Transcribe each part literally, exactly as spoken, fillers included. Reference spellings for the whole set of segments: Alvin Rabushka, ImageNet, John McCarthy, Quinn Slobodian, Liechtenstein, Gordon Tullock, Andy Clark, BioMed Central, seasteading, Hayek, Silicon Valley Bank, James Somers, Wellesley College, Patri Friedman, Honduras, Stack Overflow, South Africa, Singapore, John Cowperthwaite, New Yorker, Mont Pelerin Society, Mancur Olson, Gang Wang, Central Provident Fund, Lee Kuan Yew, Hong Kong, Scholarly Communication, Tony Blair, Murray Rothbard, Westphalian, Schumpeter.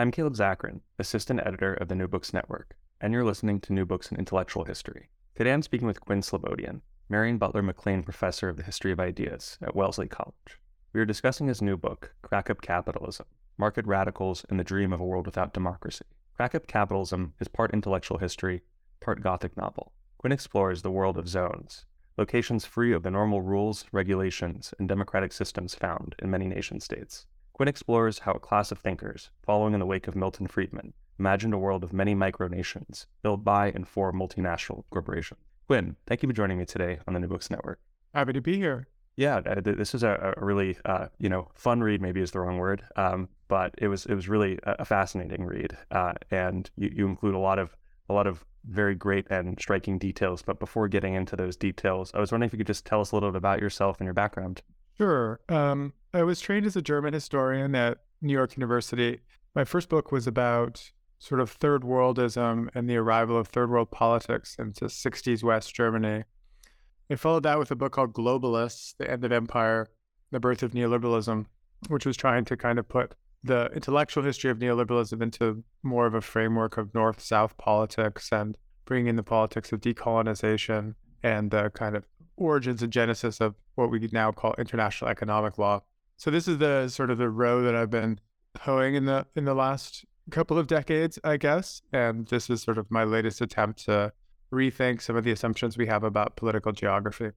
I'm Caleb Zakarin, assistant editor of the New Books Network, and you're listening to New Books in Intellectual History. Today I'm speaking with Quinn Slobodian, Marion Butler-McLean Professor of the History of Ideas at Wellesley College. We are discussing his new book, Crack-Up Capitalism, Market Radicals and the Dream of a World Without Democracy. Crack-Up Capitalism is part intellectual history, part Gothic novel. Quinn explores the world of zones, locations free of the normal rules, regulations, and democratic systems found in many nation-states. Quinn explores how a class of thinkers, following in the wake of Milton Friedman, imagined a world of many micronations built by and for multinational corporations. Quinn, thank you for joining me today on the New Books Network. Happy to be here. Yeah, this is a, a really, uh, you know, fun read. Maybe is the wrong word, um, but it was it was really a fascinating read, uh, and you, you include a lot of a lot of very great and striking details. But before getting into those details, I was wondering if you could just tell us a little bit about yourself and your background. Sure. Um, I was trained as a German historian at New York University. My first book was about sort of third worldism and the arrival of third world politics into sixties West Germany. I followed that with a book called Globalists, The End of Empire, The Birth of Neoliberalism, which was trying to kind of put the intellectual history of neoliberalism into more of a framework of North-South politics and bringing in the politics of decolonization and the kind of origins and genesis of what we now call international economic law. So this is the sort of the row that I've been hoeing in the in the last couple of decades, I guess. And this is sort of my latest attempt to rethink some of the assumptions we have about political geography.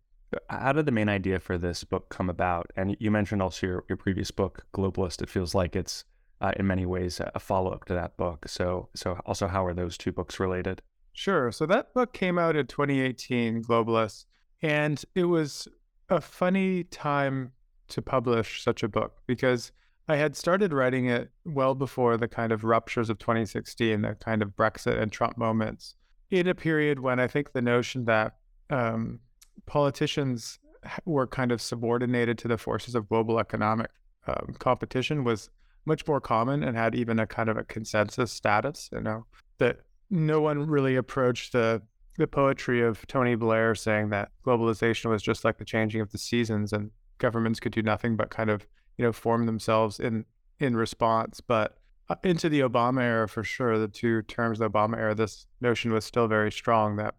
How did the main idea for this book come about? And you mentioned also your, your previous book, Globalist. It feels like it's uh, in many ways a follow-up to that book. So so also, how are those two books related? Sure. So that book came out in twenty eighteen, Globalist. And it was a funny time to publish such a book because I had started writing it well before the kind of ruptures of twenty sixteen, the kind of Brexit and Trump moments, in a period when I think the notion that um, politicians were kind of subordinated to the forces of global economic um, competition was much more common and had even a kind of a consensus status, you know, that no one really approached the the poetry of Tony Blair saying that globalization was just like the changing of the seasons and governments could do nothing but kind of, you know, form themselves in, in response. But into the Obama era, for sure, the two terms of the Obama era, this notion was still very strong that,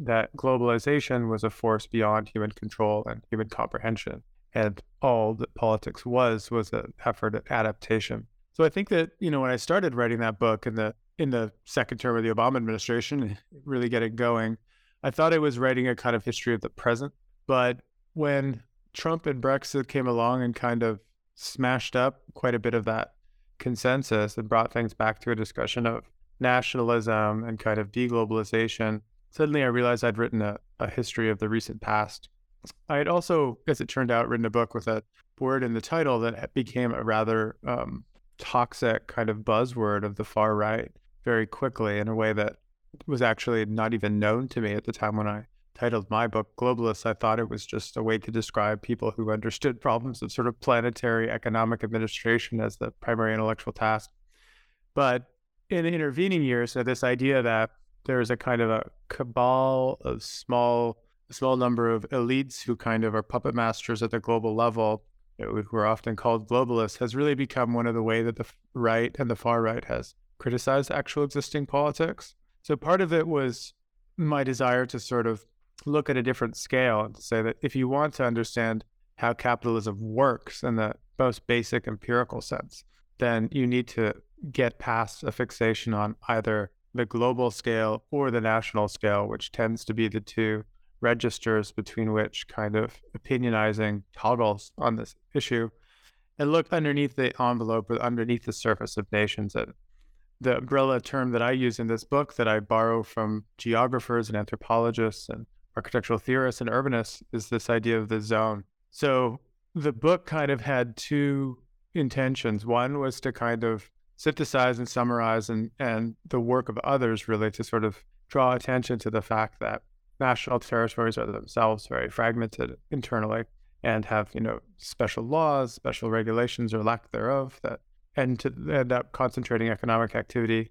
that globalization was a force beyond human control and human comprehension. And all that politics was, was an effort at adaptation. So I think that, you know, when I started writing that book in the in the second term of the Obama administration, really get it going, I thought I was writing a kind of history of the present. But when Trump and Brexit came along and kind of smashed up quite a bit of that consensus and brought things back to a discussion of nationalism and kind of deglobalization, suddenly I realized I'd written a, a history of the recent past. I had also, as it turned out, written a book with a word in the title that became a rather um, toxic kind of buzzword of the far right very quickly in a way that was actually not even known to me at the time when I titled my book Globalists. I thought it was just a way to describe people who understood problems of sort of planetary economic administration as the primary intellectual task. But in intervening years, so this idea that there is a kind of a cabal of small, small number of elites who kind of are puppet masters at the global level, who are often called globalists, has really become one of the way that the right and the far right has criticize actual existing politics. So part of it was my desire to sort of look at a different scale and to say that if you want to understand how capitalism works in the most basic empirical sense, then you need to get past a fixation on either the global scale or the national scale, which tends to be the two registers between which kind of opinionizing toggles on this issue, and look underneath the envelope or underneath the surface of nations at the umbrella term that I use in this book that I borrow from geographers and anthropologists and architectural theorists and urbanists is this idea of the zone. So the book kind of had two intentions. One was to kind of synthesize and summarize and, and the work of others, really, to sort of draw attention to the fact that national territories are themselves very fragmented internally and have, you know, special laws, special regulations or lack thereof that and to end up concentrating economic activity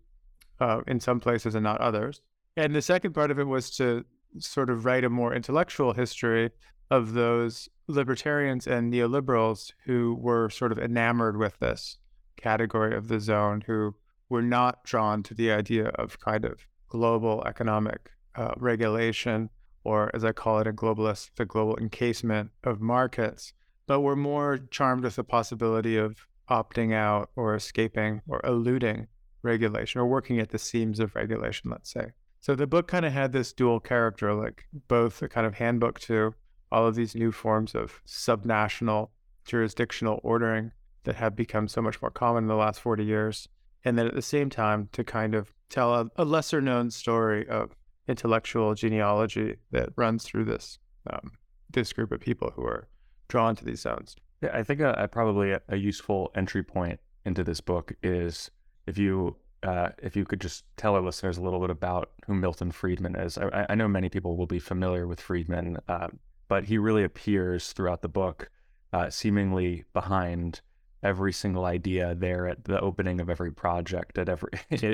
uh, in some places and not others. And the second part of it was to sort of write a more intellectual history of those libertarians and neoliberals who were sort of enamored with this category of the zone, who were not drawn to the idea of kind of global economic uh, regulation, or as I call it in Globalists, the global encasement of markets, but were more charmed with the possibility of opting out or escaping or eluding regulation or working at the seams of regulation, let's say. So the book kind of had this dual character, like both a kind of handbook to all of these new forms of subnational jurisdictional ordering that have become so much more common in the last forty years. And then at the same time, to kind of tell a, a lesser known story of intellectual genealogy that runs through this um, this group of people who are drawn to these zones. Yeah, I think a, a probably a, a useful entry point into this book is if you uh, if you could just tell our listeners a little bit about who Milton Friedman is. I, I know many people will be familiar with Friedman, uh, but he really appears throughout the book, uh, seemingly behind every single idea, there at the opening of every project, at every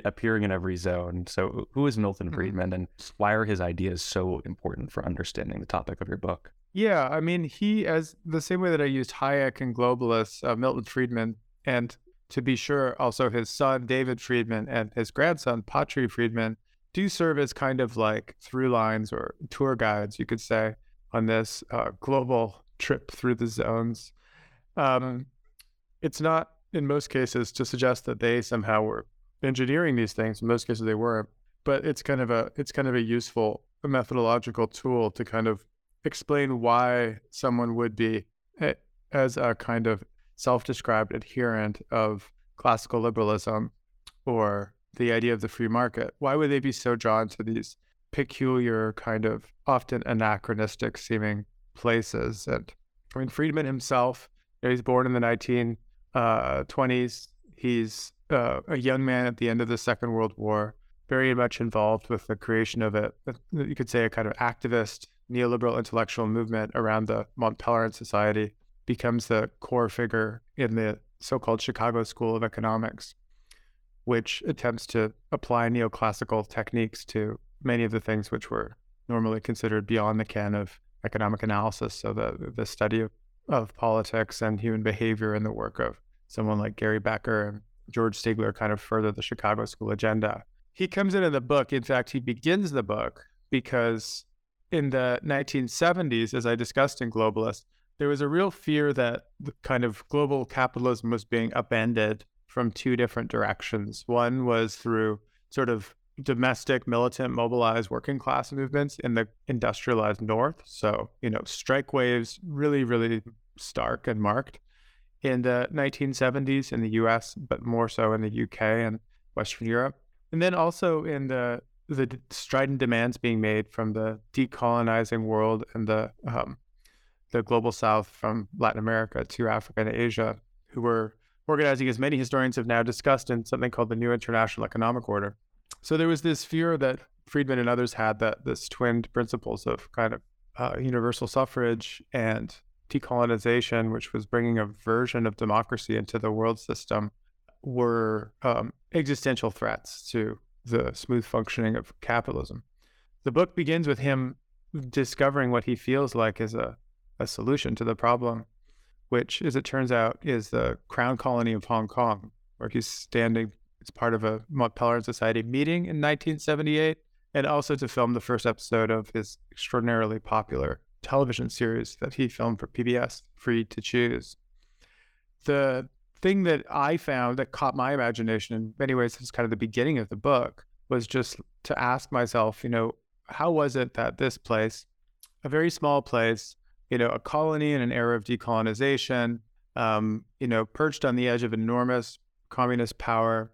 appearing in every zone. So who is Milton Friedman, and why are his ideas so important for understanding the topic of your book? Yeah, I mean, he, as the same way that I used Hayek and Globalists, uh, Milton Friedman, and to be sure, also his son, David Friedman, and his grandson, Patri Friedman, do serve as kind of like through lines or tour guides, you could say, on this uh, global trip through the zones. Um, It's not, in most cases, to suggest that they somehow were engineering these things. In most cases, they weren't. But it's kind of a it's kind of a useful methodological tool to kind of explain why someone would be, as a kind of self-described adherent of classical liberalism or the idea of the free market, why would they be so drawn to these peculiar, kind of often anachronistic-seeming places? And I mean, Friedman himself, you know, he's born in the nineteen. Uh, twenties. He's uh, a young man at the end of the Second World War, very much involved with the creation of a, you could say, a kind of activist neoliberal intellectual movement around the Mont Pelerin Society, becomes the core figure in the so-called Chicago School of Economics, which attempts to apply neoclassical techniques to many of the things which were normally considered beyond the ken of economic analysis, so the the study of, of politics and human behavior, in the work of someone like Gary Becker and George Stigler, kind of further the Chicago School agenda. He comes into the book, in fact, he begins the book because in the nineteen seventies, as I discussed in Globalist, there was a real fear that the kind of global capitalism was being upended from two different directions. One was through sort of domestic, militant, mobilized working class movements in the industrialized North. So, you know, strike waves really, really stark and marked in the nineteen seventies in the U S, but more so in the U K and Western Europe. And then also in the the strident demands being made from the decolonizing world and the um, the global South, from Latin America to Africa and Asia, who were organizing, as many historians have now discussed, in something called the New International Economic Order. So there was this fear that Friedman and others had, that this twinned principles of kind of uh, universal suffrage and decolonization, which was bringing a version of democracy into the world system, were um, existential threats to the smooth functioning of capitalism. The book begins with him discovering what he feels like is a, a solution to the problem, which, as it turns out, is the crown colony of Hong Kong, where he's standing as part of a Mont Pelerin Society meeting in nineteen seventy-eight, and also to film the first episode of his extraordinarily popular television series that he filmed for P B S, Free to Choose. The thing that I found that caught my imagination, in many ways, is kind of the beginning of the book, was just to ask myself, you know, how was it that this place, a very small place, you know, a colony in an era of decolonization, um, you know, perched on the edge of enormous communist power,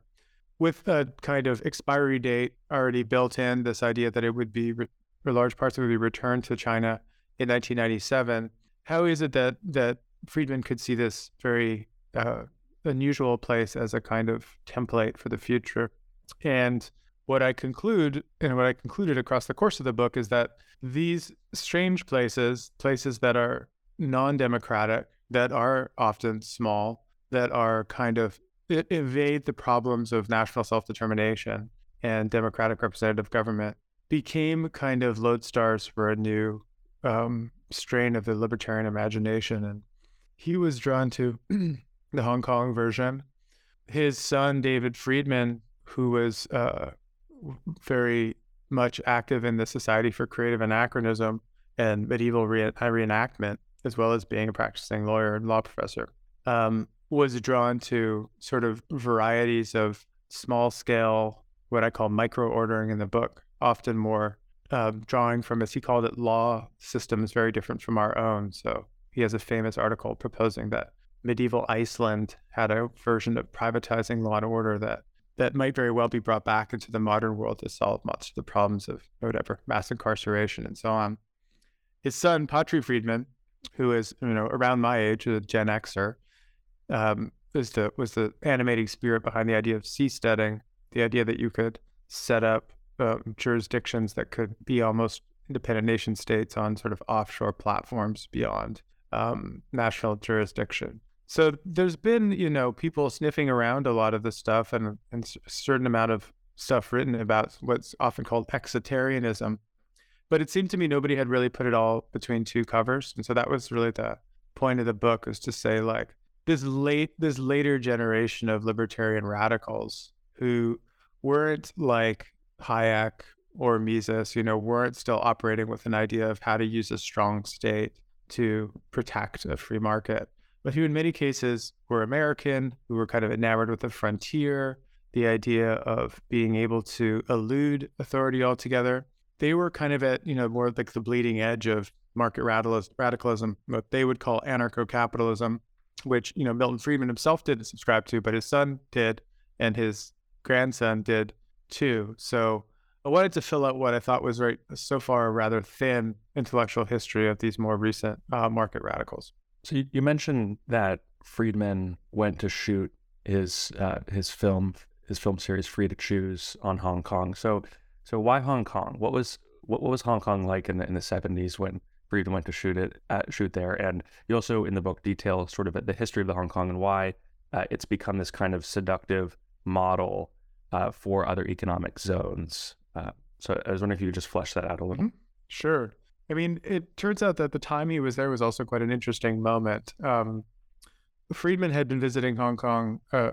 with a kind of expiry date already built in, this idea that it would be, re- for large parts, it would be returned to China in nineteen ninety-seven. How is it that that Friedman could see this very uh, unusual place as a kind of template for the future. And what I conclude, and what I concluded across the course of the book, is that these strange places, places that are non-democratic, that are often small, that are kind of evade the problems of national self-determination and democratic representative government, became kind of lodestars for a new um, strain of the libertarian imagination. And he was drawn to the Hong Kong version. His son, David Friedman, who was uh, very much active in the Society for Creative Anachronism and medieval re- reenactment, as well as being a practicing lawyer and law professor, um, was drawn to sort of varieties of small scale, what I call micro ordering in the book, often more uh, drawing from, as he called it, law systems very different from our own. So he has a famous article proposing that medieval Iceland had a version of privatizing law and order that that might very well be brought back into the modern world to solve much of the problems of whatever, mass incarceration and so on. His son, Patri Friedman, who is, you know, around my age, a Gen Xer, um, is the, was the animating spirit behind the idea of seasteading, the idea that you could set up uh, jurisdictions that could be almost independent nation states on sort of offshore platforms beyond um, national jurisdiction. So there's been, you know, people sniffing around a lot of this stuff, and, and a certain amount of stuff written about what's often called exitarianism. But it seemed to me nobody had really put it all between two covers. And so that was really the point of the book, is to say, like, this late, this later generation of libertarian radicals who weren't like Hayek or Mises, you know, weren't still operating with an idea of how to use a strong state to protect a free market, but who in many cases were American, who were kind of enamored with the frontier, the idea of being able to elude authority altogether. They were kind of at, you know, more like the bleeding edge of market radicalism, what they would call anarcho-capitalism, which, you know, Milton Friedman himself didn't subscribe to, but his son did, and his grandson did too. So I wanted to fill out what I thought was right so far a rather thin intellectual history of these more recent uh, market radicals. So you mentioned that Friedman went to shoot his uh, his film his film series Free to Choose on Hong Kong. So so why Hong Kong? What was what, what was Hong Kong like in the in the seventies when Friedman went to shoot it uh, shoot there? And you also in the book detail sort of the history of the Hong Kong and why uh, it's become this kind of seductive model uh, for other economic zones. Uh, so I was wondering if you could just flesh that out a little. Mm-hmm. Sure. I mean, it turns out that the time he was there was also quite an interesting moment. Um, Friedman had been visiting Hong Kong uh,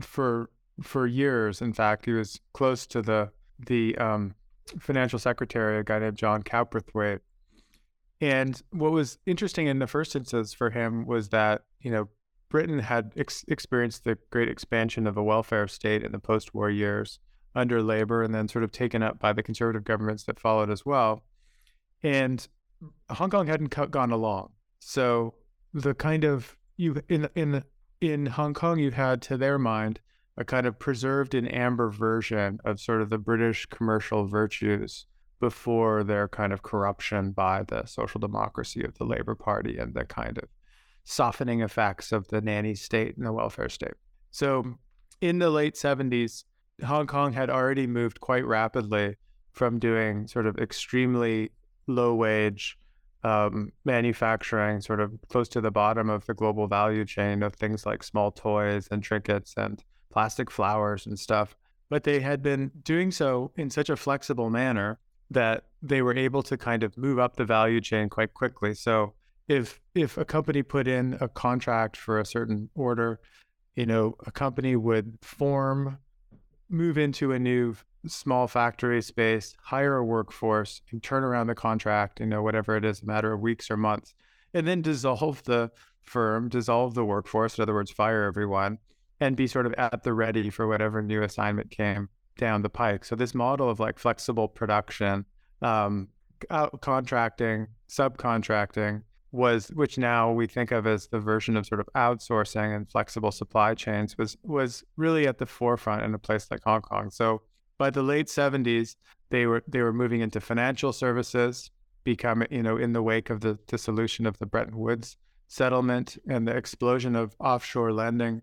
for for years. In fact, he was close to the the um, financial secretary, a guy named John Cowperthwaite. And what was interesting in the first instance for him was that, you know, Britain had ex- experienced the great expansion of a welfare state in the post-war years under Labour, and then sort of taken up by the conservative governments that followed as well. And Hong Kong hadn't gone along. So the kind of you in in in Hong Kong, you had, to their mind, a kind of preserved in amber version of sort of the British commercial virtues before their kind of corruption by the social democracy of the Labour Party and the kind of softening effects of the nanny state and the welfare state. So in the late seventies, Hong Kong had already moved quite rapidly from doing sort of extremely low-wage um, manufacturing, sort of close to the bottom of the global value chain of things like small toys and trinkets and plastic flowers and stuff. But they had been doing so in such a flexible manner that they were able to kind of move up the value chain quite quickly. So if if a company put in a contract for a certain order, you know, a company would form, move into a new small factory space, hire a workforce, and turn around the contract, you know, whatever it is, a matter of weeks or months, and then dissolve the firm, dissolve the workforce, in other words, fire everyone, and be sort of at the ready for whatever new assignment came down the pike. So this model of like flexible production, um, out contracting, subcontracting was, which now we think of as the version of sort of outsourcing and flexible supply chains, was, was really at the forefront in a place like Hong Kong. So by the late seventies, they were they were moving into financial services, becoming, you know, in the wake of the dissolution of the Bretton Woods settlement and the explosion of offshore lending,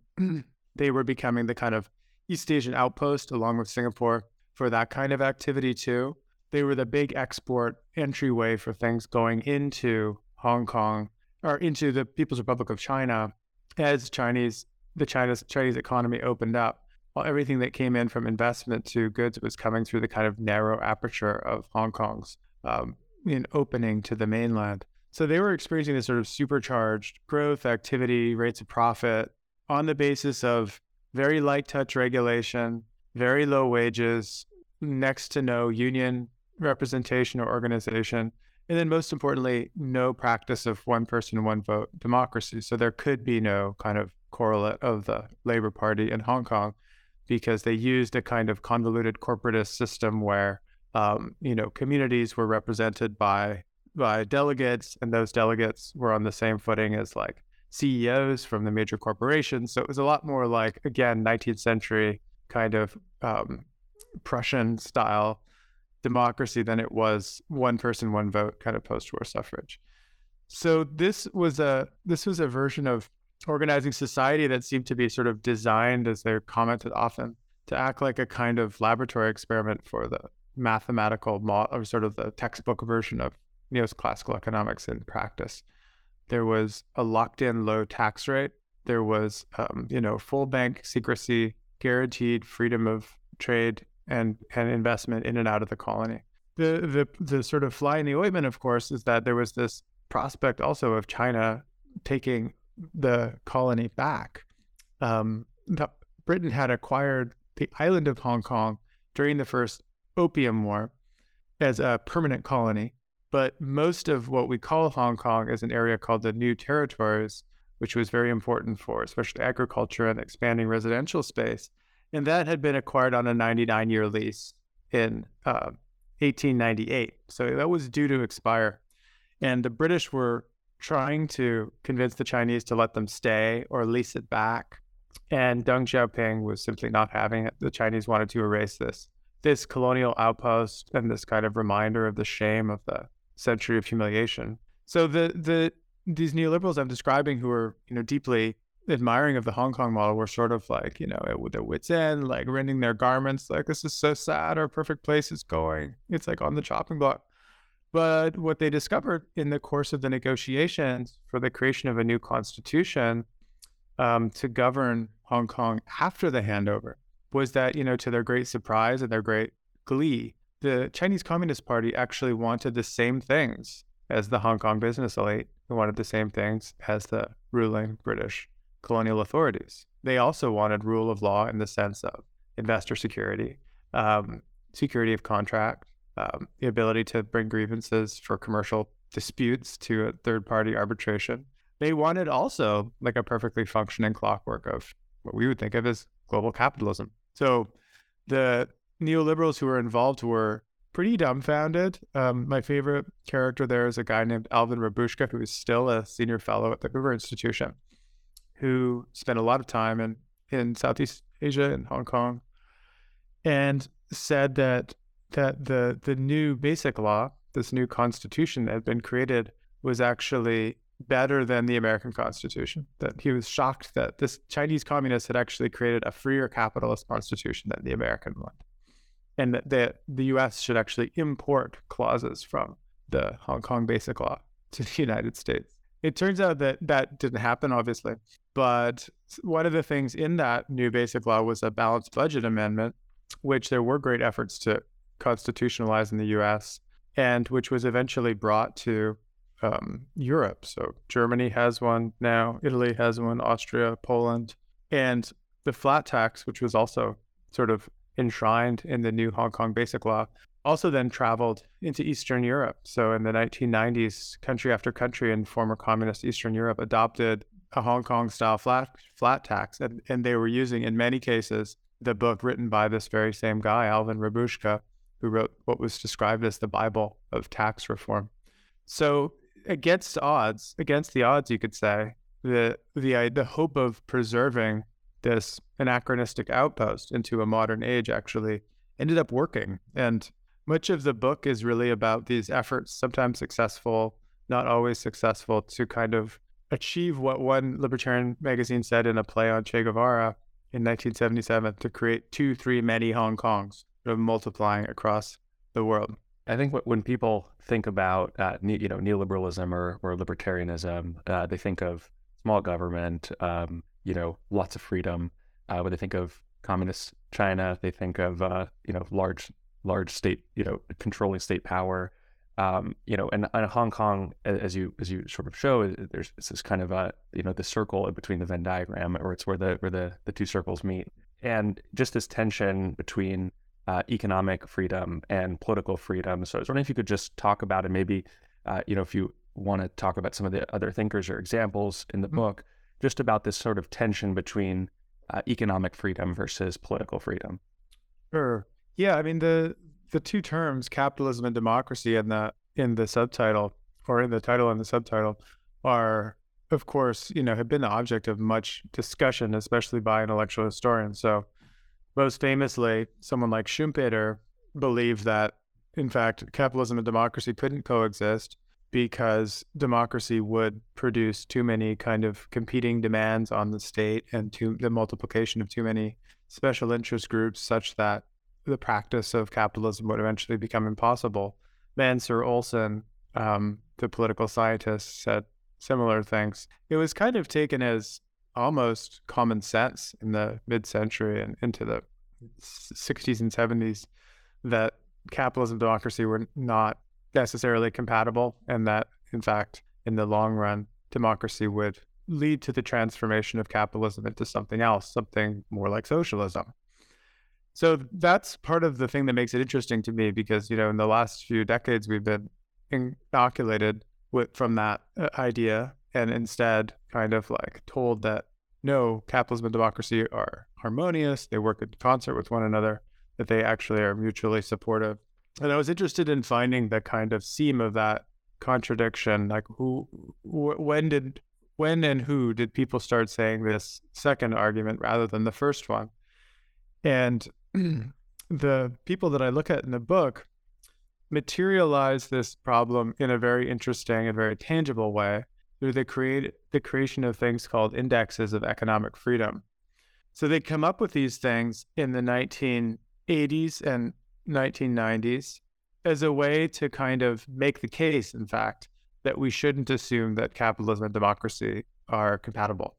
they were becoming the kind of East Asian outpost, along with Singapore, for that kind of activity too. They were the big export entryway for things going into Hong Kong, or into the People's Republic of China. As Chinese, the China's Chinese economy opened up, well, everything that came in from investment to goods was coming through the kind of narrow aperture of Hong Kong's um, in opening to the mainland. So they were experiencing this sort of supercharged growth, activity, rates of profit on the basis of very light touch regulation, very low wages, next to no union representation or organization, and then most importantly, no practice of one person, one vote democracy. So there could be no kind of correlate of the Labour Party in Hong Kong, because they used a kind of convoluted corporatist system where um, you know communities were represented by by delegates, and those delegates were on the same footing as like C E Os from the major corporations. So it was a lot more like, again, nineteenth century kind of um, Prussian style democracy than it was one person, one vote kind of post-war suffrage. So this was a this was a version of organizing society that seemed to be sort of designed, as they're commented often, to act like a kind of laboratory experiment for the mathematical model, or sort of the textbook version of neoclassical economics in practice. There was a locked-in low tax rate. There was, um, you know, full bank secrecy, guaranteed freedom of trade and, and investment in and out of the colony. The, the the sort of fly in the ointment, of course, is that there was this prospect also of China taking the colony back. Um, the, Britain had acquired the island of Hong Kong during the first Opium War as a permanent colony. But most of what we call Hong Kong is an area called the New Territories, which was very important for especially agriculture and expanding residential space. And that had been acquired on a ninety-nine year lease in uh, eighteen ninety-eight. So that was due to expire. And the British were trying to convince the Chinese to let them stay or lease it back. And Deng Xiaoping was simply not having it. The Chinese wanted to erase this, this colonial outpost and this kind of reminder of the shame of the century of humiliation. So the the these neoliberals I'm describing, who are you know deeply admiring of the Hong Kong model, were sort of like you know at their wits end, like rending their garments, like, this is so sad, our perfect place is going, it's like on the chopping block. But what they discovered in the course of the negotiations for the creation of a new constitution um, to govern Hong Kong after the handover was that you know to their great surprise and their great glee, the Chinese Communist Party actually wanted the same things as the Hong Kong business elite, who wanted the same things as the ruling British colonial authorities. They also wanted rule of law in the sense of investor security, um, security of contract, um, the ability to bring grievances for commercial disputes to a third-party arbitration. They wanted also like a perfectly functioning clockwork of what we would think of as global capitalism. So the neoliberals who were involved were pretty dumbfounded. Um, my favorite character there is a guy named Alvin Rabushka, who is still a senior fellow at the Hoover Institution, who spent a lot of time in, in Southeast Asia and Hong Kong, and said that that the, the new basic law, this new constitution that had been created, was actually better than the American Constitution. That he was shocked that this Chinese communist had actually created a freer capitalist constitution than the American one, and that the, the U S should actually import clauses from the Hong Kong Basic Law to the United States. It turns out that that didn't happen, obviously, but one of the things in that new Basic Law was a balanced budget amendment, which there were great efforts to constitutionalize in the U S, and which was eventually brought to um, Europe. So Germany has one now, Italy has one, Austria, Poland, and the flat tax, which was also sort of enshrined in the new Hong Kong Basic Law, also then traveled into Eastern Europe. So in the nineteen nineties, country after country in former communist Eastern Europe adopted a Hong Kong-style flat flat tax, and, and they were using, in many cases, the book written by this very same guy, Alvin Rabushka, who wrote what was described as the Bible of tax reform. So against odds, against the odds, you could say, the the the hope of preserving this anachronistic outpost into a modern age actually ended up working. And much of the book is really about these efforts, sometimes successful, not always successful, to kind of achieve what one libertarian magazine said in a play on Che Guevara in nineteen seventy-seven, to create two, three, many Hong Kongs, sort of multiplying across the world. I think when people think about uh, you know neoliberalism or, or libertarianism, uh, they think of small government, um, you know, lots of freedom. Uh, when they think of communist China, they think of uh, you know large large state, you know, controlling state power. Um, you know, and, and Hong Kong, as you as you sort of show, there's this kind of a you know the circle in between the Venn diagram, or it's where the where the, the two circles meet, and just this tension between uh, economic freedom and political freedom. So I was wondering if you could just talk about, and maybe uh, you know if you want to talk about some of the other thinkers or examples in the mm-hmm. book, just about this sort of tension between uh, economic freedom versus political freedom. Sure. Yeah. I mean the. The two terms, capitalism and democracy, in the in the subtitle, or in the title and the subtitle, are, of course, you know, have been the object of much discussion, especially by intellectual historians. So, most famously, someone like Schumpeter believed that, in fact, capitalism and democracy couldn't coexist because democracy would produce too many kind of competing demands on the state and too, the multiplication of too many special interest groups, such that the practice of capitalism would eventually become impossible. Mancur Olson, um, the political scientist, said similar things. It was kind of taken as almost common sense in the mid-century and into the sixties and seventies that capitalism and democracy were not necessarily compatible, and that, in fact, in the long run, democracy would lead to the transformation of capitalism into something else, something more like socialism. So that's part of the thing that makes it interesting to me, because, you know, in the last few decades, we've been inoculated with, from that uh, idea, and instead kind of like told that, no, capitalism and democracy are harmonious. They work in concert with one another, that they actually are mutually supportive. And I was interested in finding the kind of seam of that contradiction, like who, wh- when did, when and who did people start saying this second argument rather than the first one? And the people that I look at in the book materialize this problem in a very interesting and very tangible way through the create the creation of things called indexes of economic freedom. So they come up with these things in the nineteen eighties and nineteen nineties as a way to kind of make the case, in fact, that we shouldn't assume that capitalism and democracy are compatible.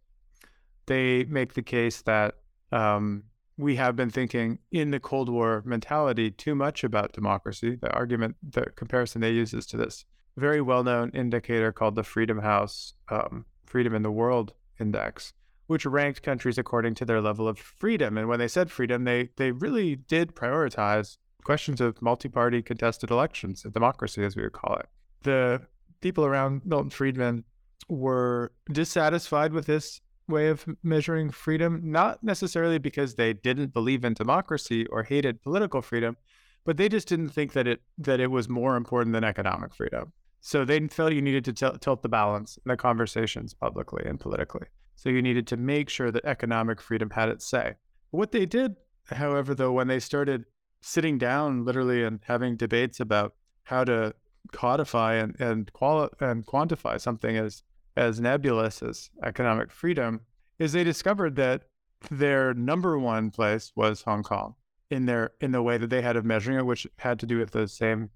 They make the case that um, we have been thinking in the Cold War mentality too much about democracy. The argument, the comparison they use is to this very well-known indicator called the Freedom House, um, Freedom in the World Index, which ranked countries according to their level of freedom. And when they said freedom, they they really did prioritize questions of multi-party contested elections, of democracy, as we would call it. The people around Milton Friedman were dissatisfied with this way of measuring freedom, not necessarily because they didn't believe in democracy or hated political freedom, but they just didn't think that it that it was more important than economic freedom. So they felt you needed to t- tilt the balance in the conversations publicly and politically. So you needed to make sure that economic freedom had its say. What they did, however, though, when they started sitting down literally and having debates about how to codify and and, quali- and quantify something as as nebulous as economic freedom, is they discovered that their number one place was Hong Kong in their in the way that they had of measuring it, which had to do with those same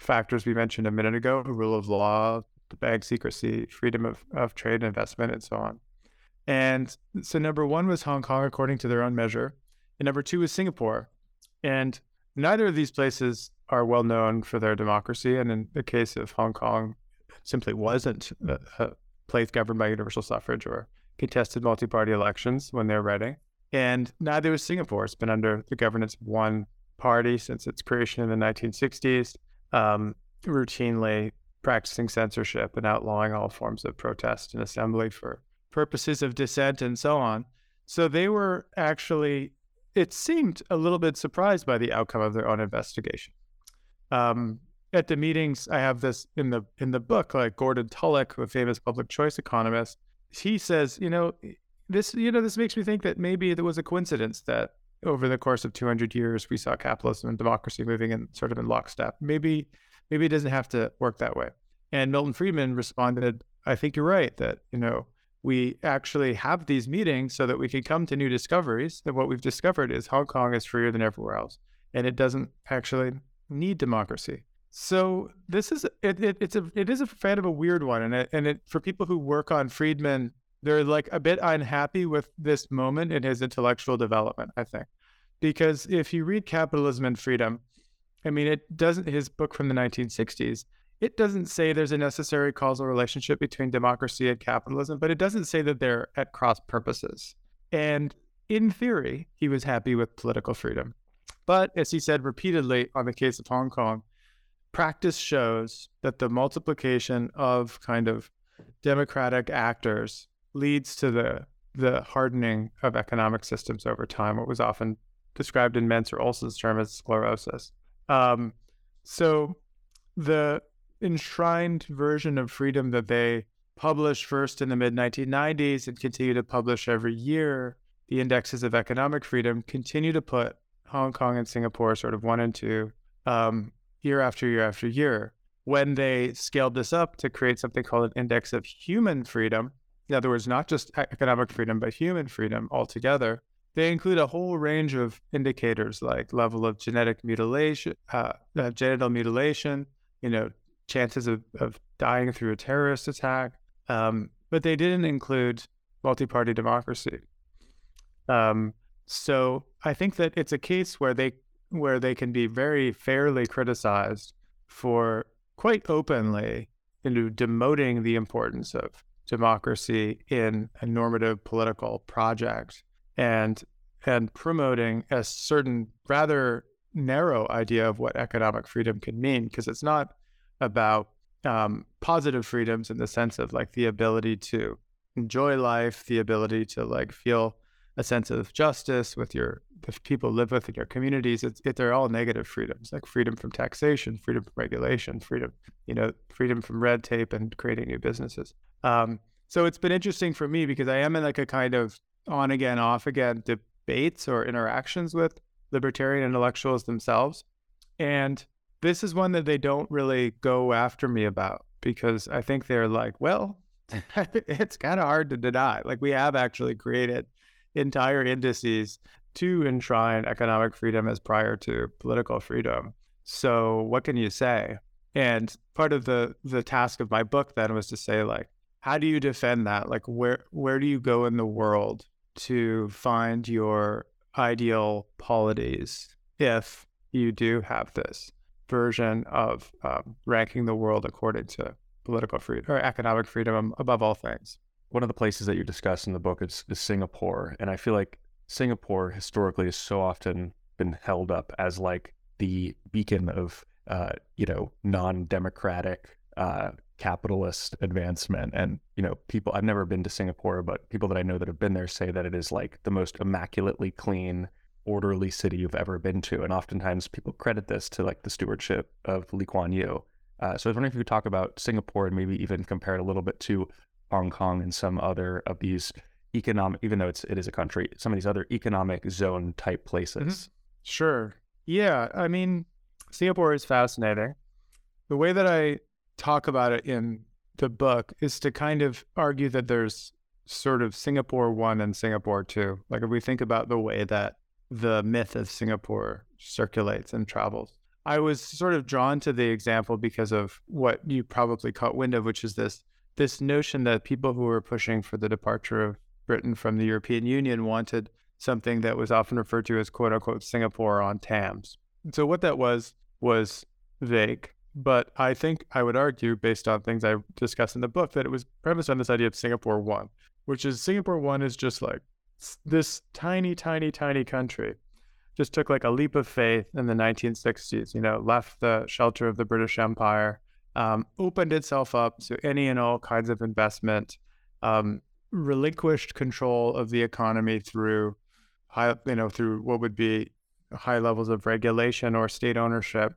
factors we mentioned a minute ago: rule of law, the bank secrecy, freedom of, of trade and investment, and so on. And so number one was Hong Kong, according to their own measure, and number two was Singapore. And neither of these places are well known for their democracy, and in the case of Hong Kong, simply wasn't a, a place governed by universal suffrage or contested multi-party elections when they're ready. And neither was Singapore. It's been under the governance of one party since its creation in the nineteen sixties, um, routinely practicing censorship and outlawing all forms of protest and assembly for purposes of dissent and so on. So they were actually, it seemed, a little bit surprised by the outcome of their own investigation. Um, At the meetings, I have this in the in the book, like Gordon Tullock, a famous public choice economist, he says, you know, this you know, this makes me think that maybe it was a coincidence that over the course of two hundred years, we saw capitalism and democracy moving in sort of in lockstep. Maybe maybe it doesn't have to work that way. And Milton Friedman responded I think you're right that, you know, we actually have these meetings so that we can come to new discoveries, that what we've discovered is Hong Kong is freer than everywhere else, and it doesn't actually need democracy. So this is, it, it, it's a, it is a fan of a weird one. And it, and it, for people who work on Friedman, they're like a bit unhappy with this moment in his intellectual development, I think. Because if you read Capitalism and Freedom, I mean, it doesn't, his book from the nineteen sixties, it doesn't say there's a necessary causal relationship between democracy and capitalism, but it doesn't say that they're at cross purposes. And in theory, he was happy with political freedom. But as he said repeatedly on the case of Hong Kong, practice shows that the multiplication of kind of democratic actors leads to the the hardening of economic systems over time, what was often described in Mancur Olson's term as sclerosis. Um, so the enshrined version of freedom that they published first in the mid nineteen nineties and continue to publish every year, the indexes of economic freedom, continue to put Hong Kong and Singapore sort of one and two um, year after year after year. When they scaled this up to create something called an index of human freedom, in other words, not just economic freedom, but human freedom altogether, they include a whole range of indicators like level of genetic mutilation, uh, uh, genital mutilation, you know, chances of, of dying through a terrorist attack. Um, but they didn't include multi-party democracy. Um, so I think that it's a case where they where they can be very fairly criticized for quite openly, you know, demoting the importance of democracy in a normative political project, and and promoting a certain rather narrow idea of what economic freedom can mean, because it's not about um, positive freedoms in the sense of like the ability to enjoy life, the ability to like feel a sense of justice with your, the people live with in your communities. It's, it, they're all negative freedoms, like freedom from taxation, freedom from regulation, freedom, you know, freedom from red tape and creating new businesses. Um, so it's been interesting for me because I am in like a kind of on again, off again debates or interactions with libertarian intellectuals themselves. And this is one that they don't really go after me about because I think they're like, well, it's kind of hard to deny. Like we have actually created entire indices to enshrine economic freedom as prior to political freedom. So what can you say? And part of the the task of my book then was to say like, how do you defend that? Like where where do you go in the world to find your ideal polities if you do have this version of um, ranking the world according to political freedom or economic freedom above all things? One of the places that you discuss in the book is, is Singapore. And I feel like Singapore historically has so often been held up as like the beacon of, uh, you know, non-democratic uh, capitalist advancement. And, you know, people, I've never been to Singapore, but people that I know that have been there say that it is like the most immaculately clean, orderly city you've ever been to. And oftentimes people credit this to like the stewardship of Lee Kuan Yew. Uh, so I was wondering if you could talk about Singapore and maybe even compare it a little bit to Hong Kong and some other of these economic, even though it's, it is a country, some of these other economic zone type places. Mm-hmm. Sure. Yeah. I mean, Singapore is fascinating. The way that I talk about it in the book is to kind of argue that there's sort of Singapore one and Singapore two. Like if we think about the way that the myth of Singapore circulates and travels, I was sort of drawn to the example because of what you probably caught wind of, which is this This notion that people who were pushing for the departure of Britain from the European Union wanted something that was often referred to as quote unquote Singapore on Thames. So what that was, was vague, but I think I would argue based on things I discuss in the book that it was premised on this idea of Singapore one, which is Singapore one is just like this tiny, tiny, tiny country just took like a leap of faith in the nineteen sixties, you know, left the shelter of the British Empire, Um, opened itself up to any and all kinds of investment, um, relinquished control of the economy through, high, you know, through what would be high levels of regulation or state ownership,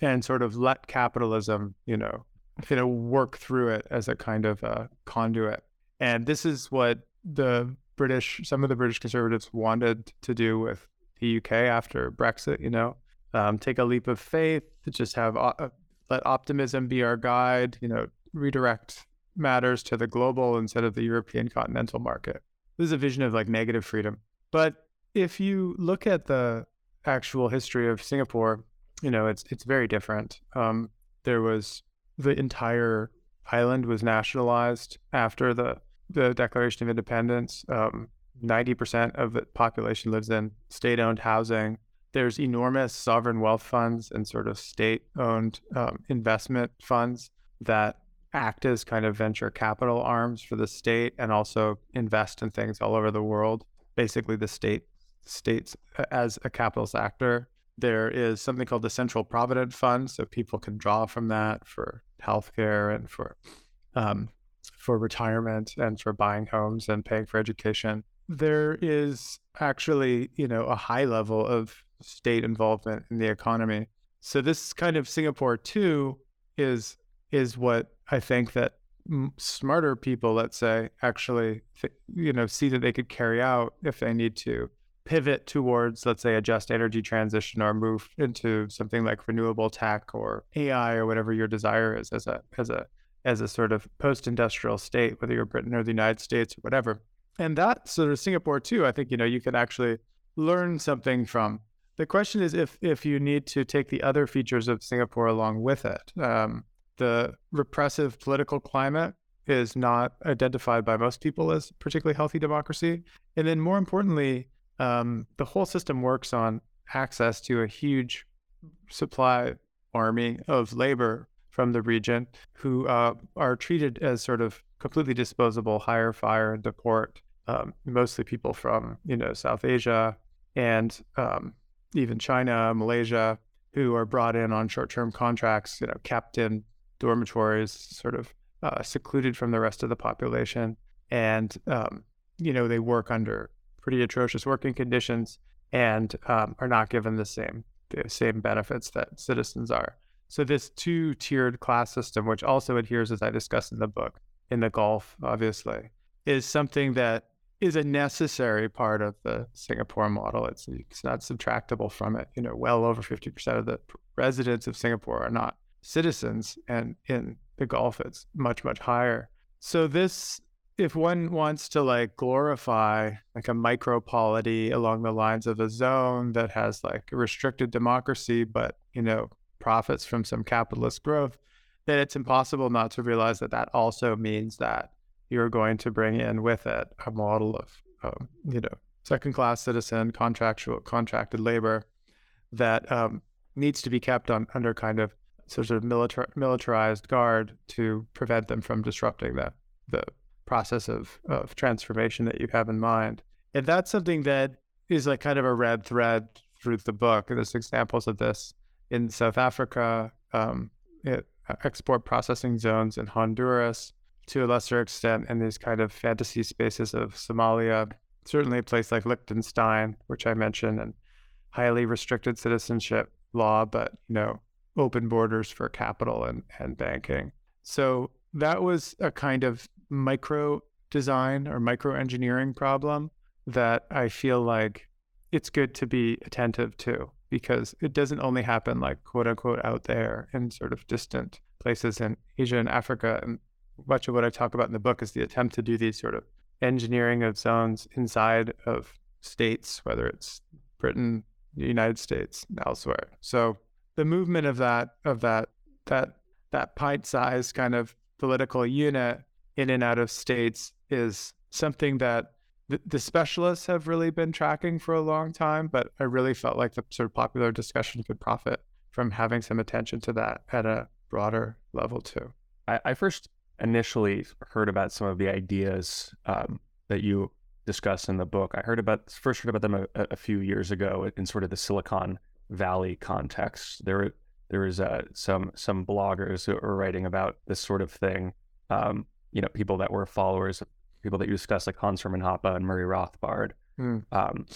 and sort of let capitalism, you know, you know, work through it as a kind of a conduit. And this is what the British, some of the British conservatives wanted to do with the U K after Brexit. You know, um, take a leap of faith to just have. Uh, Let optimism be our guide, you know, redirect matters to the global instead of the European continental market. This is a vision of like negative freedom. But if you look at the actual history of Singapore, you know, it's it's very different. Um, there was the entire island was nationalized after the, the Declaration of Independence. Um, ninety percent of the population lives in state-owned housing. There's enormous sovereign wealth funds and sort of state-owned um, investment funds that act as kind of venture capital arms for the state and also invest in things all over the world. Basically, the state states as a capitalist actor. There is something called the Central Provident Fund, so people can draw from that for healthcare and for um, for retirement and for buying homes and paying for education. There is actually, you know, a high level of state involvement in the economy. So this kind of Singapore too is is what I think that m- smarter people, let's say, actually, th- you know, see that they could carry out if they need to pivot towards, let's say, a just energy transition or move into something like renewable tech or A I or whatever your desire is as a as a as a sort of post-industrial state, whether you're Britain or the United States or whatever. And that sort of Singapore too, I think, you know, you can actually learn something from. The question is if if you need to take the other features of Singapore along with it. Um, the repressive political climate is not identified by most people as particularly healthy democracy. And then more importantly, um, the whole system works on access to a huge supply army of labor from the region who uh, are treated as sort of completely disposable, hire, fire, and deport. Um, mostly people from, you know, South Asia and um, even China, Malaysia, who are brought in on short-term contracts, you know, kept in dormitories, sort of uh, secluded from the rest of the population. And, um, you know, they work under pretty atrocious working conditions and um, are not given the same the same benefits that citizens are. So this two-tiered class system, which also adheres, as I discussed in the book, in the Gulf, obviously, is something that is a necessary part of the Singapore model. It's it's not subtractable from it. You know, well over fifty percent of the residents of Singapore are not citizens, and in the Gulf, it's much, much higher. So this, if one wants to like glorify like a micro-polity along the lines of a zone that has like a restricted democracy, but, you know, profits from some capitalist growth, then it's impossible not to realize that that also means that you're going to bring in with it a model of, um, you know, second-class citizen, contractual, contracted labor that um, needs to be kept on under kind of sort of militar, militarized guard to prevent them from disrupting the the process of, of transformation that you have in mind. And that's something that is like kind of a red thread through the book. And there's examples of this in South Africa, um, it, export processing zones in Honduras, to a lesser extent, and these kind of fantasy spaces of Somalia, certainly a place like Liechtenstein, which I mentioned, and highly restricted citizenship law, but, you know, open borders for capital and, and banking. So that was a kind of micro design or micro engineering problem that I feel like it's good to be attentive to, because it doesn't only happen like quote unquote out there in sort of distant places in Asia and Africa. And much of what I talk about in the book is the attempt to do these sort of engineering of zones inside of states, whether it's Britain, the United States, and elsewhere. So the movement of that, of that, that, that pint-sized kind of political unit in and out of states is something that the specialists have really been tracking for a long time, but I really felt like the sort of popular discussion could profit from having some attention to that at a broader level too. I, I first initially heard about some of the ideas um, that you discuss in the book. I heard about first heard about them a, a few years ago in sort of the Silicon Valley context. There, there is uh, some some bloggers who are writing about this sort of thing. Um, you know, people that were followers of people that you discuss, like Hans Herman Hoppe and Murray Rothbard. Mm. Um,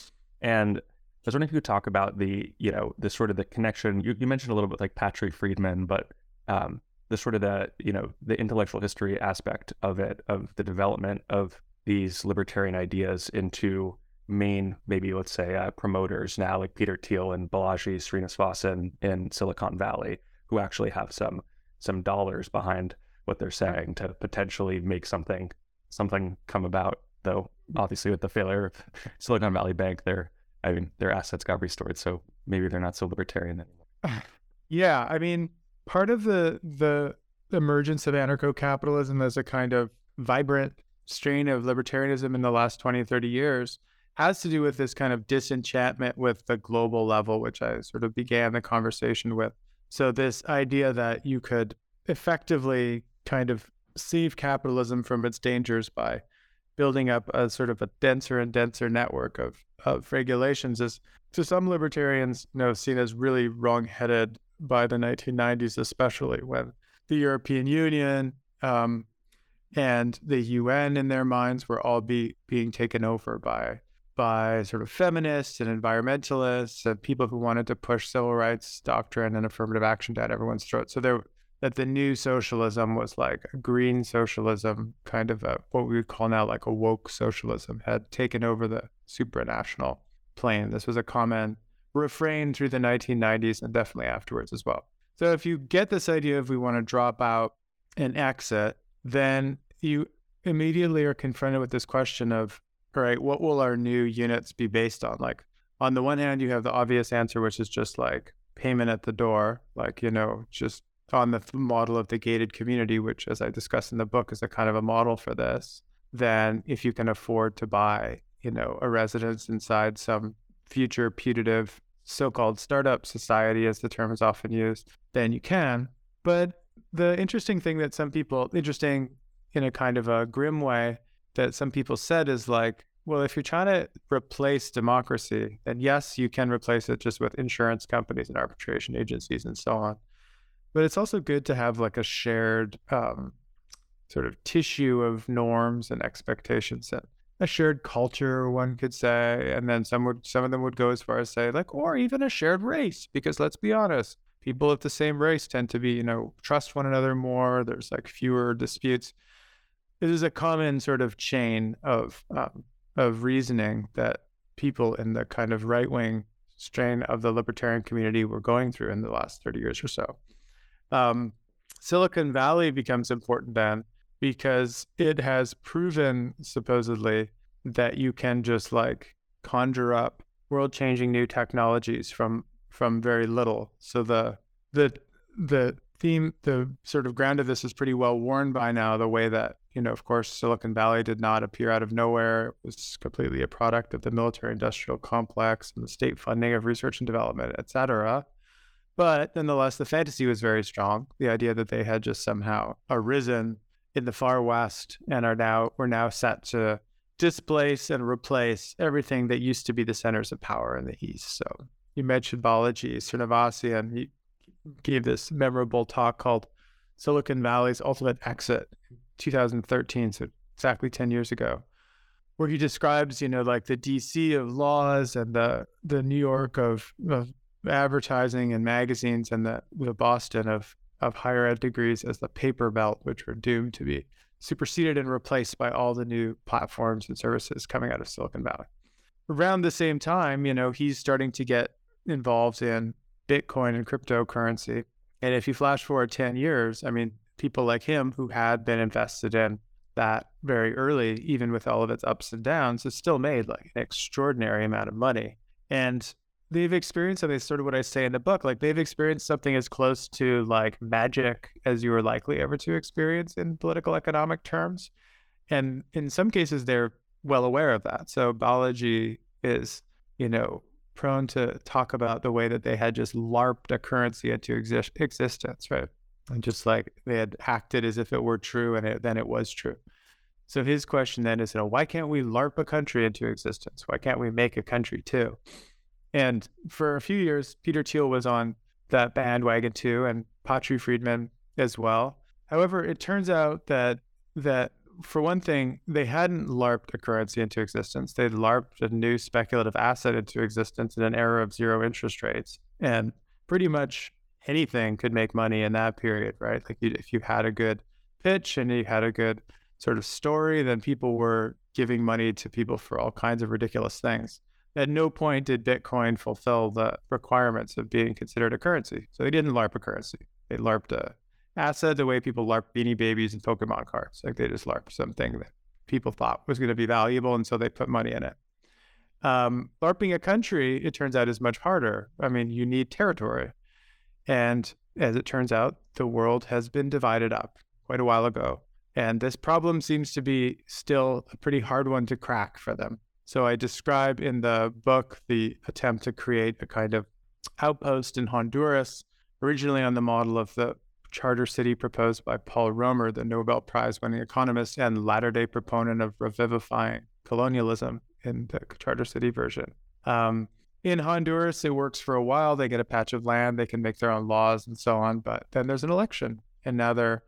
and I was wondering if you could talk about the, you know, the sort of the connection, you, you mentioned a little bit like Patri Friedman, but um, the sort of the, you know, the intellectual history aspect of it, of the development of these libertarian ideas into main, maybe let's say uh, promoters now, like Peter Thiel and Balaji Srinivasan in Silicon Valley, who actually have some some dollars behind what they're saying to potentially make something something come about. Though obviously with the failure of Silicon Valley Bank, their I mean their assets got restored, so maybe they're not so libertarian anymore. Yeah, I mean, part of the the emergence of anarcho-capitalism as a kind of vibrant strain of libertarianism in the last twenty, thirty years has to do with this kind of disenchantment with the global level, which I sort of began the conversation with. So this idea that you could effectively kind of save capitalism from its dangers by building up a sort of a denser and denser network of, of regulations is, to some libertarians, you know, seen as really wrong-headed by the nineteen nineties, especially when the European Union um, and the U N in their minds were all be, being taken over by by sort of feminists and environmentalists and people who wanted to push civil rights doctrine and affirmative action down everyone's throat. So there, that the new socialism was like a green socialism, kind of a, what we would call now like a woke socialism, had taken over the supranational plane. This was a common refrain through the nineteen nineties and definitely afterwards as well. So if you get this idea of we want to drop out and exit, then you immediately are confronted with this question of, all right, what will our new units be based on? Like, on the one hand, you have the obvious answer, which is just like payment at the door, like, you know, just on the model of the gated community, which, as I discuss in the book, is a kind of a model for this. Then if you can afford to buy, you know, a residence inside some future putative so-called startup society, as the term is often used, then you can. But the interesting thing that some people, interesting in a kind of a grim way, that some people said is like, well, if you're trying to replace democracy, then yes, you can replace it just with insurance companies and arbitration agencies and so on. But it's also good to have like a shared um, sort of tissue of norms and expectations and a shared culture, one could say, and then some would, some of them would go as far as say, like, or even a shared race, because let's be honest, people of the same race tend to be, you know, trust one another more. There's like fewer disputes. This is a common sort of chain of um, of reasoning that people in the kind of right wing strain of the libertarian community were going through in the last thirty years or so. Um, Silicon Valley becomes important then, because it has proven, supposedly, that you can just like conjure up world-changing new technologies from from very little. So the the the theme, the sort of ground of this is pretty well worn by now, the way that, you know, of course, Silicon Valley did not appear out of nowhere. It was completely a product of the military-industrial complex and the state funding of research and development, et cetera. But nonetheless, the fantasy was very strong, the idea that they had just somehow arisen in the far West and are now we're now set to displace and replace everything that used to be the centers of power in the East. So you mentioned Balaji Srinivasan. He gave this memorable talk called Silicon Valley's Ultimate Exit in two thousand thirteen, so exactly ten years ago, where he describes, you know, like the D C of laws and the the New York of, of advertising and magazines and the, the Boston of of higher ed degrees as the paper belt, which were doomed to be superseded and replaced by all the new platforms and services coming out of Silicon Valley. Around the same time, you know, he's starting to get involved in Bitcoin and cryptocurrency. And if you flash forward ten years, I mean, people like him who had been invested in that very early, even with all of its ups and downs, has still made like an extraordinary amount of money. And they've experienced something, sort of what I say in the book, like they've experienced something as close to like magic as you are likely ever to experience in political economic terms. And in some cases, they're well aware of that. So Balaji is, you know, prone to talk about the way that they had just LARPed a currency into exist- existence, right? And just like they had acted as if it were true, and it, then it was true. So his question then is, you know, why can't we LARP a country into existence? Why can't we make a country too? And for a few years, Peter Thiel was on that bandwagon too, and Patri Friedman as well. However, it turns out that that for one thing, they hadn't LARPed a currency into existence. They'd LARPed a new speculative asset into existence in an era of zero interest rates. And pretty much anything could make money in that period, right? Like you, if you had a good pitch and you had a good sort of story, then people were giving money to people for all kinds of ridiculous things. At no point did Bitcoin fulfill the requirements of being considered a currency. So they didn't LARP a currency. They LARPed a, NASA the way people LARP Beanie Babies and Pokemon cards. Like they just LARP something that people thought was going to be valuable, and so they put money in it. Um, LARPing a country, it turns out, is much harder. I mean, you need territory. And as it turns out, the world has been divided up quite a while ago. And this problem seems to be still a pretty hard one to crack for them. So I describe in the book the attempt to create a kind of outpost in Honduras, originally on the model of the charter city proposed by Paul Romer, the Nobel Prize-winning economist and latter-day proponent of revivifying colonialism in the charter city version. Um, in Honduras, it works for a while. They get a patch of land. They can make their own laws and so on. But then there's an election, and now they're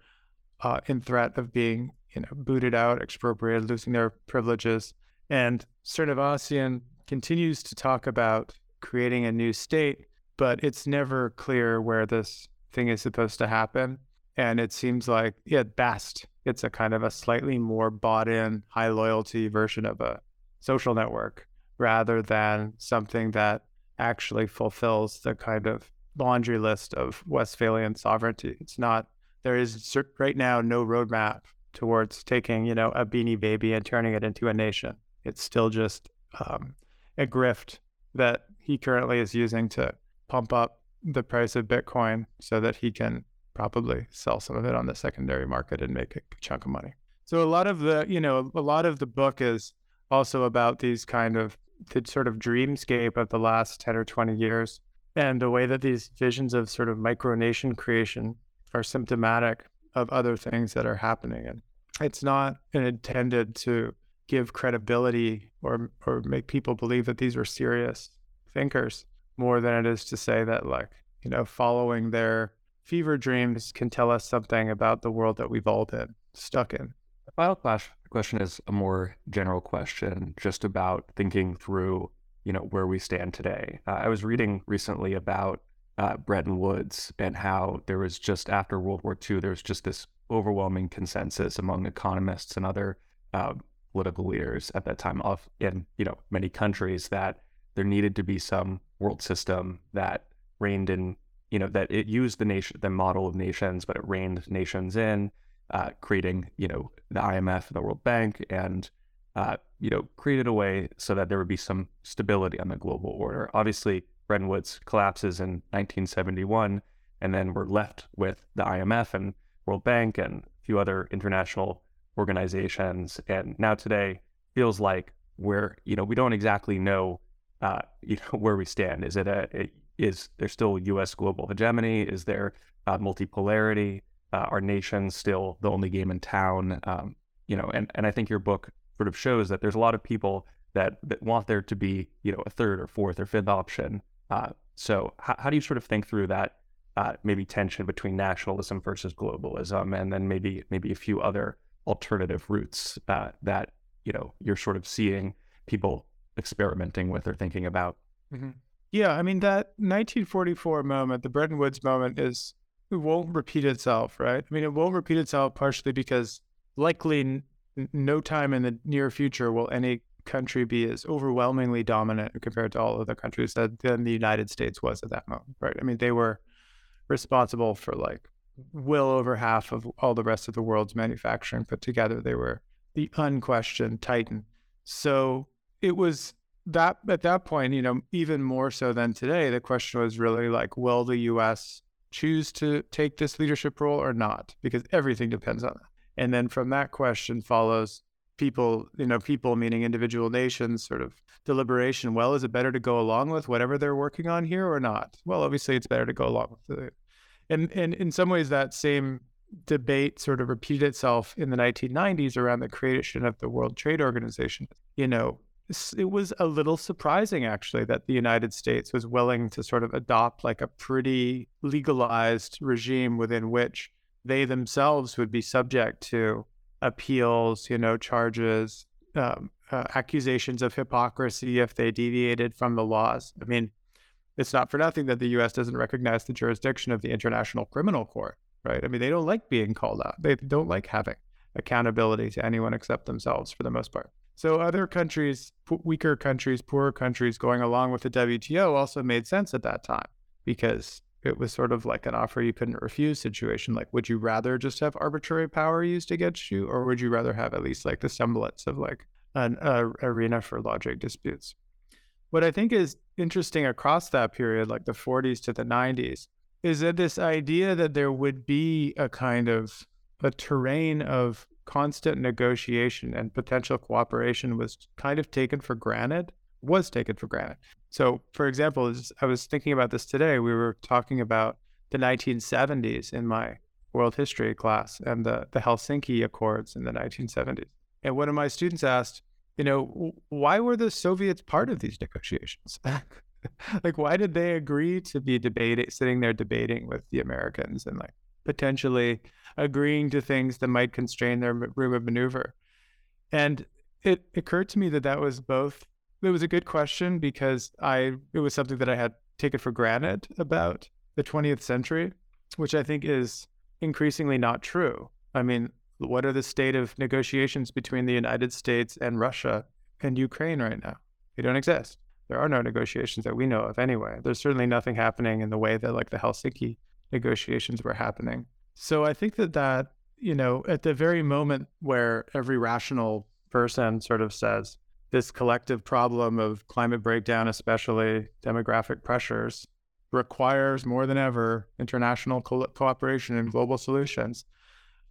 uh, in threat of being, you know, booted out, expropriated, losing their privileges. And Srinivasan continues to talk about creating a new state, but it's never clear where this thing is supposed to happen. And it seems like, yeah, at best, it's a kind of a slightly more bought-in, high-loyalty version of a social network rather than something that actually fulfills the kind of laundry list of Westphalian sovereignty. It's not, there is right now no roadmap towards taking, you know, a Beanie Baby and turning it into a nation. It's still just um, a grift that he currently is using to pump up the price of Bitcoin so that he can probably sell some of it on the secondary market and make a chunk of money. So a lot of the, you know, a lot of the book is also about these kind of, the sort of dreamscape of the last ten or twenty years and the way that these visions of sort of micronation creation are symptomatic of other things that are happening. And it's not intended to give credibility or or make people believe that these were serious thinkers more than it is to say that, like, you know, following their fever dreams can tell us something about the world that we've all been stuck in. The final question is a more general question just about thinking through, you know, where we stand today. Uh, I was reading recently about uh, Bretton Woods and how there was just after World War Two, there was just this overwhelming consensus among economists and other uh, political leaders at that time of, in, you know, many countries that there needed to be some world system that reigned in, you know, that it used the nation, the model of nations, but it reined nations in, uh, creating, you know, the I M F, the World Bank, and, uh, you know, created a way so that there would be some stability on the global order. Obviously, Bretton Woods collapses in nineteen seventy-one, and then we're left with the I M F and World Bank and a few other international organizations. And now today feels like we're, you know, we don't exactly know, uh, you know, where we stand. Is it a, it, is there still U S global hegemony? Is there uh, multipolarity? Uh, are nations still the only game in town? Um, you know, and, and I think your book sort of shows that there's a lot of people that, that want there to be, you know, a third or fourth or fifth option. Uh, so how, how do you sort of think through that uh, maybe tension between nationalism versus globalism, and then maybe maybe a few other alternative routes uh, that, you know, you're sort of seeing people experimenting with or thinking about? Mm-hmm. Yeah, I mean, that nineteen forty-four moment, the Bretton Woods moment, is, it won't repeat itself, right? I mean, it won't repeat itself partially because likely n- no time in the near future will any country be as overwhelmingly dominant compared to all other countries that than the United States was at that moment, right? I mean, they were responsible for like well over half of all the rest of the world's manufacturing put together. They were the unquestioned titan. So it was that at that point, you know, even more so than today, the question was really like, will the U S choose to take this leadership role or not? Because everything depends on it. And then from that question follows people, you know, people meaning individual nations, sort of deliberation. Well, is it better to go along with whatever they're working on here or not? Well, obviously it's better to go along with it. And, and in some ways, that same debate sort of repeated itself in the nineteen nineties around the creation of the World Trade Organization. You know, it was a little surprising, actually, that the United States was willing to sort of adopt like a pretty legalized regime within which they themselves would be subject to appeals, you know, charges, um, uh, accusations of hypocrisy if they deviated from the laws. I mean, it's not for nothing that the U S doesn't recognize the jurisdiction of the International Criminal Court, right? I mean, they don't like being called out. They don't like having accountability to anyone except themselves for the most part. So other countries, weaker countries, poorer countries going along with the W T O also made sense at that time because it was sort of like an offer you couldn't refuse situation. Like, would you rather just have arbitrary power used against you, or would you rather have at least like the semblance of like an uh, arena for logic disputes? What I think is interesting across that period, like the forties to the nineties, is that this idea that there would be a kind of a terrain of constant negotiation and potential cooperation was kind of taken for granted, was taken for granted. So, for example, as I was thinking about this today, we were talking about the nineteen seventies in my world history class and the, the Helsinki Accords in the nineteen seventies. And one of my students asked, you know, why were the Soviets part of these negotiations? Like, why did they agree to be debating, sitting there debating with the Americans and like potentially agreeing to things that might constrain their room of maneuver? And it occurred to me that that was both. It was a good question because I it was something that I had taken for granted about the twentieth century, which I think is increasingly not true. I mean, what are the state of negotiations between the United States and Russia and Ukraine right now? They don't exist. There are no negotiations that we know of anyway. There's certainly nothing happening in the way that like the Helsinki negotiations were happening. So I think that that, you know, at the very moment where every rational person sort of says, this collective problem of climate breakdown, especially demographic pressures, requires more than ever international co- cooperation and global solutions.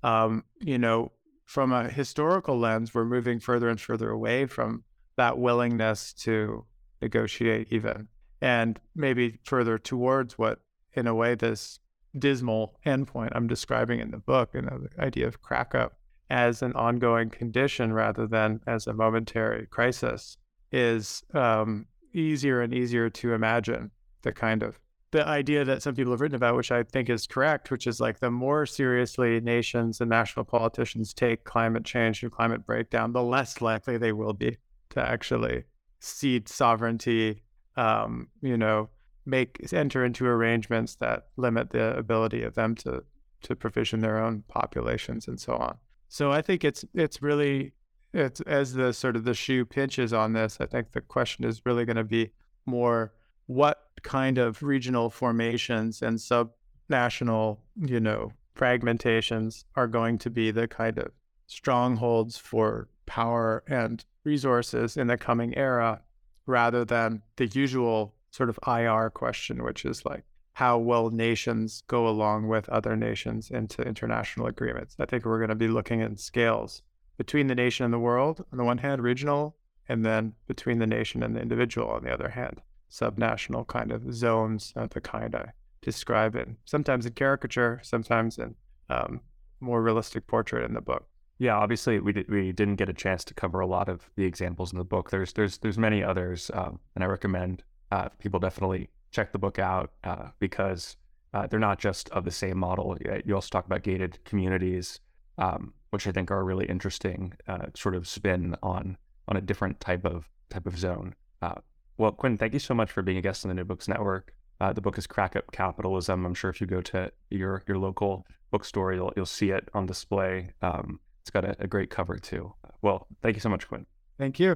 Um, you know, from a historical lens, we're moving further and further away from that willingness to negotiate even, and maybe further towards what, in a way, this dismal endpoint I'm describing in the book, you know, the idea of crack-up as an ongoing condition rather than as a momentary crisis, is um, easier and easier to imagine. The kind of, the idea that some people have written about, which I think is correct, which is like the more seriously nations and national politicians take climate change and climate breakdown, the less likely they will be to actually cede sovereignty, um, you know, make, enter into arrangements that limit the ability of them to, to provision their own populations and so on. So I think it's it's really, it's as the sort of the shoe pinches on this, I think the question is really going to be more what kind of regional formations and subnational, you know, fragmentations are going to be the kind of strongholds for power and resources in the coming era, rather than the usual sort of I R question, which is like, how will nations go along with other nations into international agreements? I think we're going to be looking at scales between the nation and the world on the one hand, regional, and then between the nation and the individual on the other hand, subnational kind of zones of the kind I describe in, sometimes in caricature, sometimes in um, more realistic portrait in the book. Yeah, obviously we did, we didn't get a chance to cover a lot of the examples in the book. There's there's there's many others, um, and I recommend uh, people definitely check the book out uh, because uh, they're not just of the same model. You also talk about gated communities, um, which I think are a really interesting uh, sort of spin on on a different type of type of zone. Uh, well, Quinn, thank you so much for being a guest on the New Books Network. Uh, the book is Crack-Up Capitalism. I'm sure if you go to your your local bookstore, you'll you'll see it on display. Um, it's got a, a great cover too. Well, thank you so much, Quinn. Thank you.